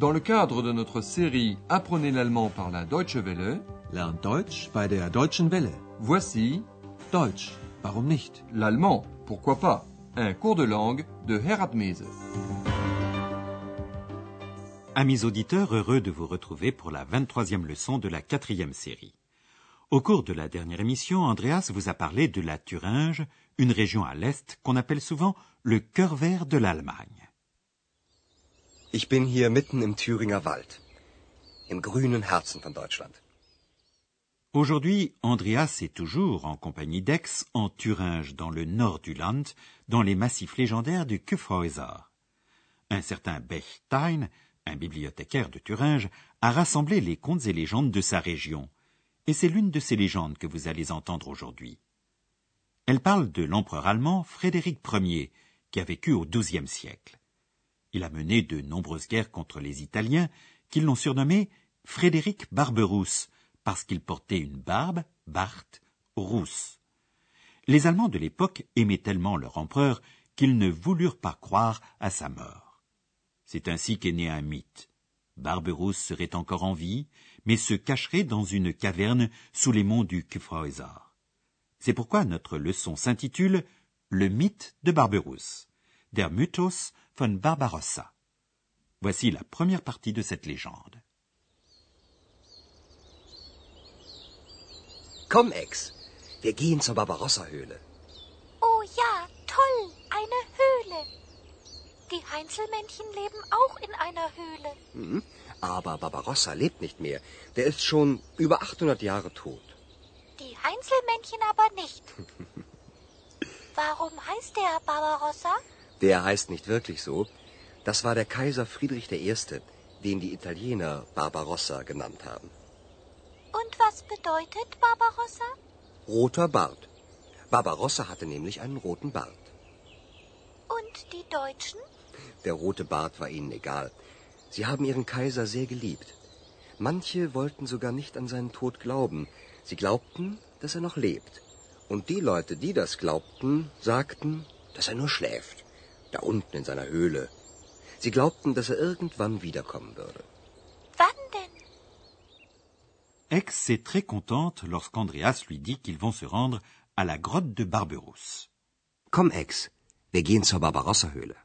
Dans le cadre de notre série « Apprenez l'allemand par la Deutsche Welle », Lern Deutsch bei der Deutschen Welle. Voici Deutsch, warum nicht? L'allemand, pourquoi pas? Un cours de langue de Herr Admise. Amis auditeurs, heureux de vous retrouver pour la 23e leçon de la 4e série. Au cours de la dernière émission, Andreas vous a parlé de la Thuringe, une région à l'est qu'on appelle souvent le cœur vert de l'Allemagne. Ich bin hier mitten im Thüringer Wald, im grünen Herzen von Deutschland. Aujourd'hui, Andreas est toujours en compagnie d'Aix, en Thuringe, dans le nord du Land, dans les massifs légendaires du Kyffhäuser. Un certain Bechstein, un bibliothécaire de Thuringe, a rassemblé les contes et légendes de sa région. Et c'est l'une de ces légendes que vous allez entendre aujourd'hui. Elle parle de l'empereur allemand Frédéric Ier, qui a vécu au XIIe siècle. Il a mené de nombreuses guerres contre les Italiens, qui l'ont surnommé Frédéric Barberousse, parce qu'il portait une barbe, bart, rousse. Les Allemands de l'époque aimaient tellement leur empereur qu'ils ne voulurent pas croire à sa mort. C'est ainsi qu'est né un mythe. Barberousse serait encore en vie, mais se cacherait dans une caverne sous les monts du Kyffhäuser. C'est pourquoi notre leçon s'intitule « Le mythe de Barberousse », « Der Mythos von Barbarossa ». Voici la première partie de cette légende. Komm, Ex, wir gehen zur Barbarossa-Höhle. Oh ja, toll, eine Höhle. Die Heinzelmännchen leben auch in einer Höhle. Mhm, aber Barbarossa lebt nicht mehr. Der ist schon über 800 Jahre tot. Die Heinzelmännchen aber nicht. Warum heißt der Barbarossa? Der heißt nicht wirklich so. Das war der Kaiser Friedrich I., den die Italiener Barbarossa genannt haben. Und was bedeutet Barbarossa? Roter Bart. Barbarossa hatte nämlich einen roten Bart. Und die Deutschen? Der rote Bart war ihnen egal. Sie haben ihren Kaiser sehr geliebt. Manche wollten sogar nicht an seinen Tod glauben. Sie glaubten, dass er noch lebt. Und die Leute, die das glaubten, sagten, dass er nur schläft. Da unten in seiner Höhle. Sie glaubten, dass er irgendwann wiederkommen würde. Wann denn? Aix est très contente lorsqu'Andreas lui dit qu'ils vont se rendre à la grotte de Barberousse. Komm, Aix, wir gehen zur Barbarossa-Höhle.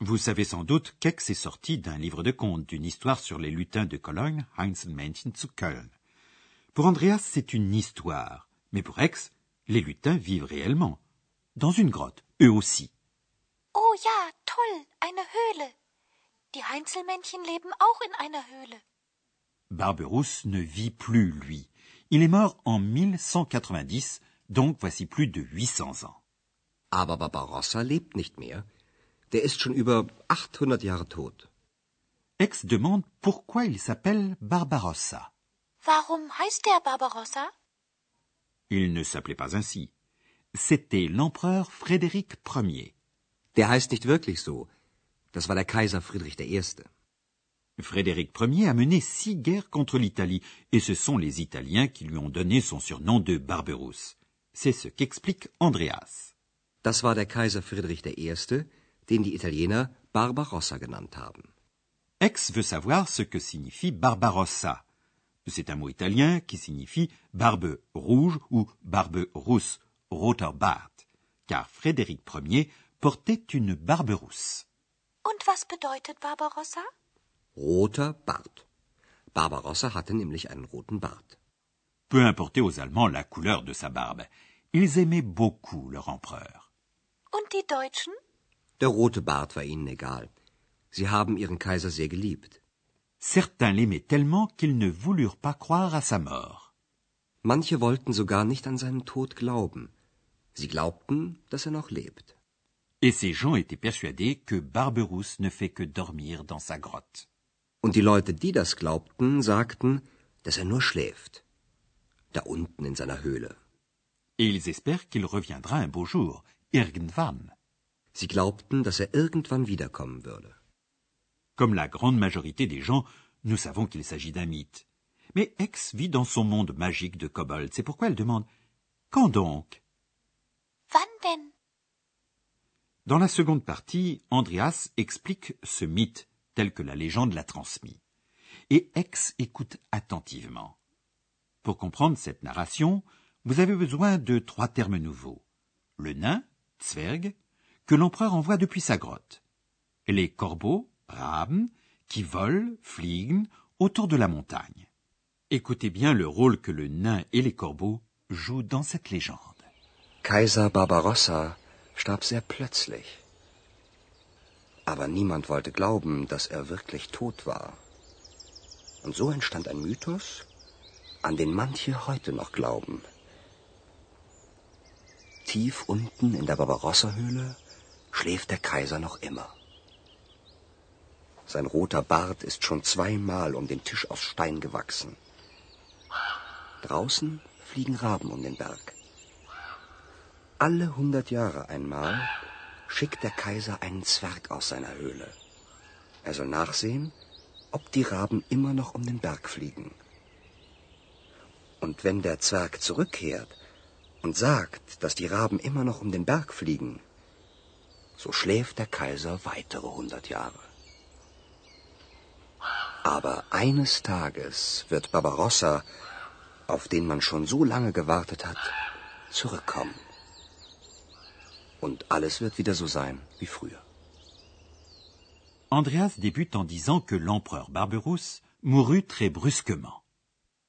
Vous savez sans doute qu'Aix est sorti d'un livre de contes, d'une histoire sur les lutins de Cologne, Heinz und Männchen zu Köln. Pour Andreas, c'est une histoire, mais pour Aix, les lutins vivent réellement, dans une grotte, eux aussi. Oh ja, toll, eine Höhle. Die Heinzelmännchen leben auch in einer Höhle. Barberousse ne vit plus, lui. Il est mort en 1190, donc voici plus de 800 ans. Aber Barbarossa lebt nicht mehr. Der ist schon über 800 Jahre tot. Aix demande pourquoi il s'appelle Barbarossa. Warum heißt der Barbarossa? Il ne s'appelait pas ainsi. C'était l'empereur Frédéric Ier. Der heißt nicht wirklich so. Das war der Kaiser Friedrich I. Frédéric Ier a mené 6 guerres contre l'Italie, et ce sont les Italiens qui lui ont donné son surnom de Barberousse. C'est ce qu'explique Andreas. Das war der Kaiser Friedrich I., den die Italiener Barbarossa genannt haben. Aix veut savoir ce que signifie Barbarossa. C'est un mot italien qui signifie barbe rouge ou barbe rousse, roter Bart, car Frédéric Ier portait une barbe rousse. Und was bedeutet Barbarossa? Roter Bart. Barbarossa hatte nämlich einen roten Bart. Peu importait aux Allemands la couleur de sa barbe. Ils aimaient beaucoup leur empereur. Und die Deutschen? Der rote Bart war ihnen egal. Sie haben ihren Kaiser sehr geliebt. Certains l'aimaient tellement qu'ils ne voulurent pas croire à sa mort. Manche wollten sogar nicht an seinen Tod glauben. Sie glaubten, dass er noch lebt. Et ces gens étaient persuadés que Barberousse ne fait que dormir dans sa grotte. Und die Leute, die das glaubten, sagten, dass er nur schläft, da unten in seiner Höhle. Et ils espèrent qu'il reviendra un beau jour, irgendwann. Sie glaubten, dass er irgendwann wiederkommen würde. Comme la grande majorité des gens, nous savons qu'il s'agit d'un mythe. Mais Aix vit dans son monde magique de kobold, c'est pourquoi elle demande « Quand donc ?»« Wann denn ?» Dans la seconde partie, Andreas explique ce mythe, telle que la légende l'a transmis. Et Aix écoute attentivement. Pour comprendre cette narration, vous avez besoin de 3 termes nouveaux. Le nain, Zwerg, que l'empereur envoie depuis sa grotte. Les corbeaux, Raben, qui volent, fliegen, autour de la montagne. Écoutez bien le rôle que le nain et les corbeaux jouent dans cette légende. Kaiser Barbarossa starb sehr plötzlich. Aber niemand wollte glauben, dass wirklich tot war. Und so entstand ein Mythos, an den manche heute noch glauben. Tief unten in der Barbarossa-Höhle schläft der Kaiser noch immer. Sein roter Bart ist schon 2-mal den Tisch aus Stein gewachsen. Draußen fliegen Raben den Berg. Alle 100 Jahre einmal schickt der Kaiser einen Zwerg aus seiner Höhle. Soll nachsehen, ob die Raben immer noch den Berg fliegen. Und wenn der Zwerg zurückkehrt und sagt, dass die Raben immer noch den Berg fliegen, so schläft der Kaiser weitere 100 Jahre. Aber eines Tages wird Barbarossa, auf den man schon so lange gewartet hat, zurückkommen. Und alles wird wieder so sein wie früher. Andreas débute en disant que l'empereur Barberousse mourut très brusquement.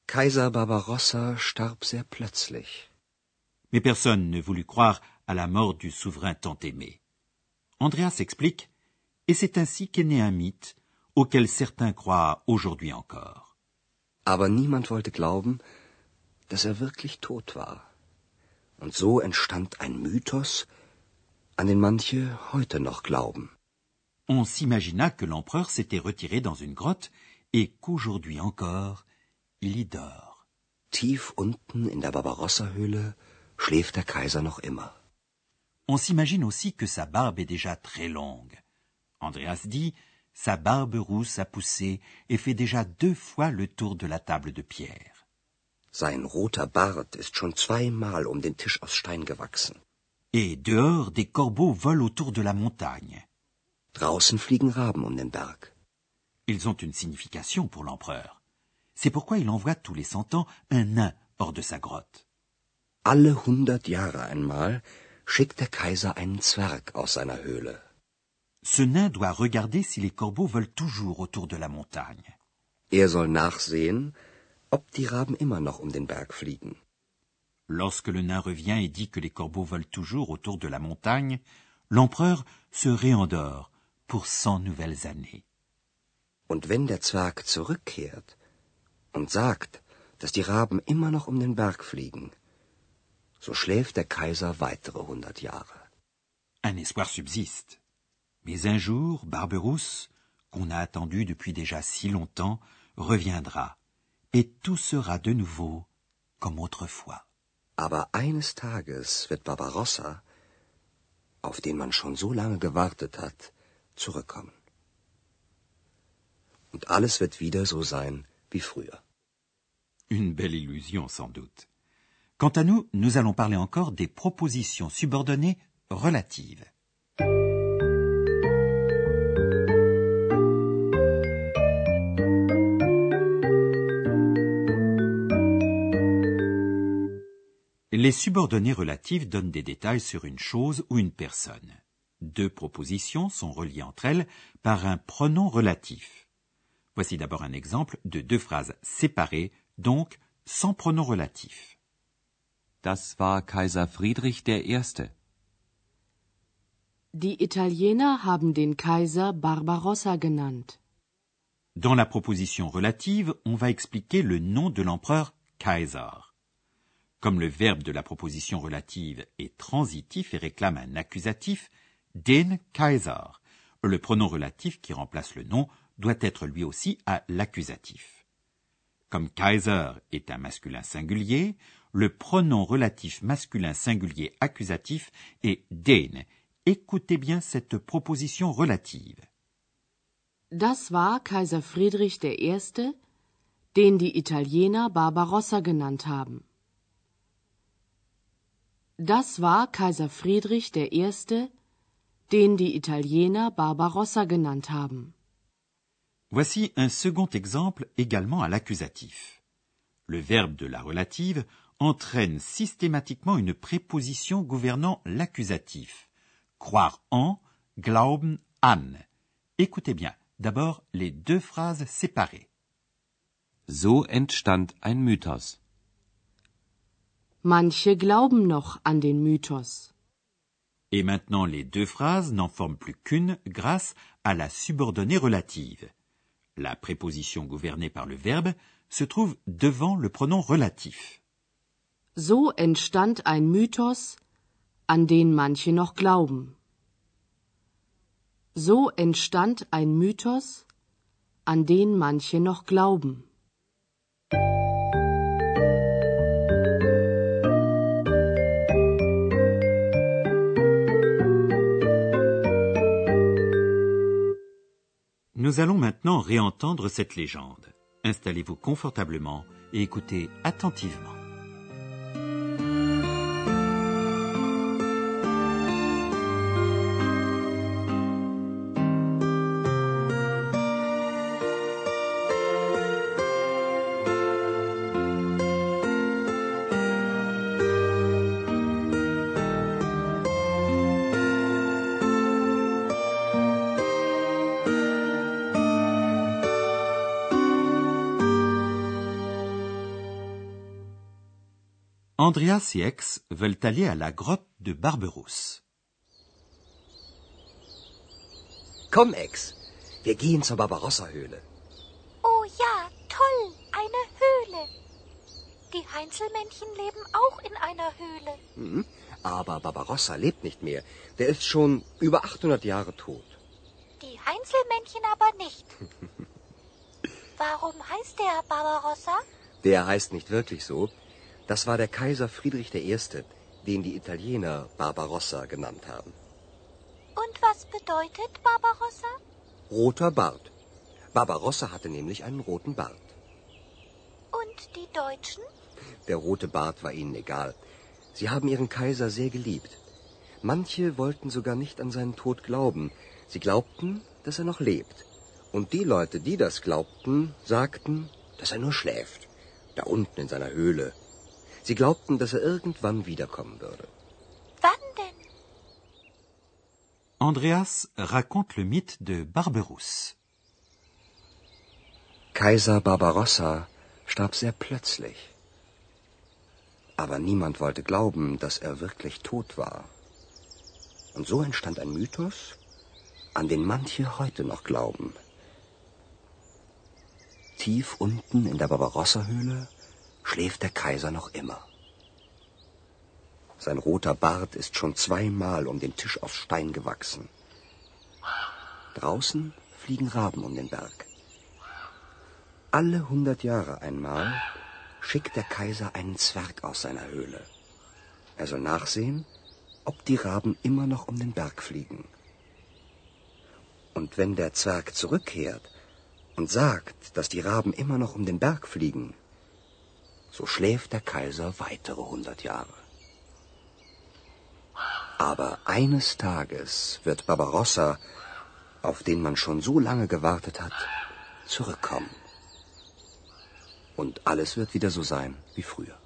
Kaiser Barbarossa starb sehr plötzlich. Mais personne ne voulut croire à la mort du souverain tant aimé. Andreas explique, et c'est ainsi qu'est né un mythe auquel certains croient aujourd'hui encore. Aber niemand wollte glauben, dass wirklich tot war. Und so entstand ein Mythos, an den manche heute noch glauben. On s'imagina que l'empereur s'était retiré dans une grotte et qu'aujourd'hui encore, il y dort. Tief unten in der Barbarossa-Höhle schläft der Kaiser noch immer. On s'imagine aussi que sa barbe est déjà très longue. Andreas dit, sa barbe rousse a poussé et fait déjà 2 fois le tour de la table de pierre. Sein roter Bart ist schon 2-mal den Tisch aus Stein gewachsen. Et dehors, des corbeaux volent autour de la montagne. Draußen fliegen Raben den Berg. Ils ont une signification pour l'empereur. C'est pourquoi il envoie tous les 100 ans un nain hors de sa grotte. Alle 100 Jahre einmal schickt der Kaiser einen Zwerg aus seiner Höhle. Ce nain doit regarder si les corbeaux volent toujours autour de la montagne. Soll nachsehen, ob die Raben immer noch den Berg fliegen. Lorsque le nain revient et dit que les corbeaux volent toujours autour de la montagne, l'empereur se réendort pour 100 nouvelles années. Und wenn der Zwerg zurückkehrt und sagt, dass die Raben immer noch den Berg fliegen, so schläft der Kaiser weitere 100 Jahre. Un espoir subsiste. Mais un jour, Barberousse, qu'on a attendu depuis déjà si longtemps, reviendra, et tout sera de nouveau comme autrefois. Aber eines Tages wird Barbarossa, auf den man schon so lange gewartet hat, zurückkommen. Und alles wird wieder so sein wie früher. Une belle illusion, sans doute. Quant à nous, nous allons parler encore des propositions subordonnées relatives. Les subordonnées relatives donnent des détails sur une chose ou une personne. 2 propositions sont reliées entre elles par un pronom relatif. Voici d'abord un exemple de 2 phrases séparées, donc sans pronom relatif. Das war Kaiser Friedrich I. Die Italiener haben den Kaiser Barbarossa genannt. Dans la proposition relative, on va expliquer le nom de l'empereur Kaiser. Comme le verbe de la proposition relative est transitif et réclame un accusatif, den Kaiser, le pronom relatif qui remplace le nom doit être lui aussi à l'accusatif. Comme Kaiser est un masculin singulier, le pronom relatif masculin singulier accusatif est den. Écoutez bien cette proposition relative. Das war Kaiser Friedrich I., den die Italiener Barbarossa genannt haben. Das war Kaiser Friedrich I., den die Italiener Barbarossa genannt haben. Voici un second exemple également à l'accusatif. Le verbe de la relative entraîne systématiquement une préposition gouvernant l'accusatif. Croire en, glauben an. Écoutez bien, d'abord les deux phrases séparées. So entstand ein Mythos. Manche glauben noch an den Mythos. Et maintenant les deux phrases n'en forment plus qu'une grâce à la subordonnée relative. La préposition gouvernée par le verbe se trouve devant le pronom relatif. So entstand ein Mythos, an den manche noch glauben. So entstand ein Mythos, an den manche noch glauben. Nous allons maintenant réentendre cette légende. Installez-vous confortablement et écoutez attentivement. Andreas et Ex veulent aller à la grotte de Barberousse. Komm, Ex, wir gehen zur Barbarossa-Höhle. Oh ja, toll, eine Höhle. Die Heinzelmännchen leben auch in einer Höhle. Mhm, aber Barbarossa lebt nicht mehr. Der ist schon über 800 Jahre tot. Die Heinzelmännchen aber nicht. Warum heißt der Barbarossa? Der heißt nicht wirklich so. Das war der Kaiser Friedrich I., den die Italiener Barbarossa genannt haben. Und was bedeutet Barbarossa? Roter Bart. Barbarossa hatte nämlich einen roten Bart. Und die Deutschen? Der rote Bart war ihnen egal. Sie haben ihren Kaiser sehr geliebt. Manche wollten sogar nicht an seinen Tod glauben. Sie glaubten, dass er noch lebt. Und die Leute, die das glaubten, sagten, dass er nur schläft. Da unten in seiner Höhle. Sie glaubten, dass er irgendwann wiederkommen würde. Wann denn? Andreas raconte le mythe de Barberousse. Kaiser Barbarossa starb sehr plötzlich. Aber niemand wollte glauben, dass er wirklich tot war. Und so entstand ein Mythos, an den manche heute noch glauben. Tief unten in der Barbarossa-Höhle schläft der Kaiser noch immer. Sein roter Bart ist schon zweimal um den Tisch auf Stein gewachsen. Draußen fliegen Raben um den Berg. Alle 100 Jahre einmal schickt der Kaiser einen Zwerg aus seiner Höhle. Er soll nachsehen, ob die Raben immer noch um den Berg fliegen. Und wenn der Zwerg zurückkehrt und sagt, dass die Raben immer noch um den Berg fliegen, so schläft der Kaiser weitere 100 Jahre. Aber eines Tages wird Barbarossa, auf den man schon so lange gewartet hat, zurückkommen. Und alles wird wieder so sein wie früher.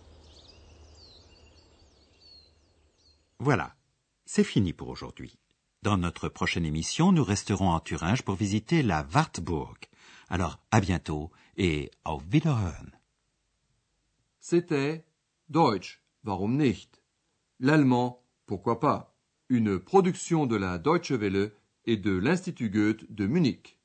Voilà, c'est fini pour aujourd'hui. Dans notre prochaine émission, nous resterons en Thuringe pour visiter la Wartburg. Alors, à bientôt et auf Wiederhören. C'était Deutsch, warum nicht? L'allemand, pourquoi pas? Une production de la Deutsche Welle et de l'Institut Goethe de Munich.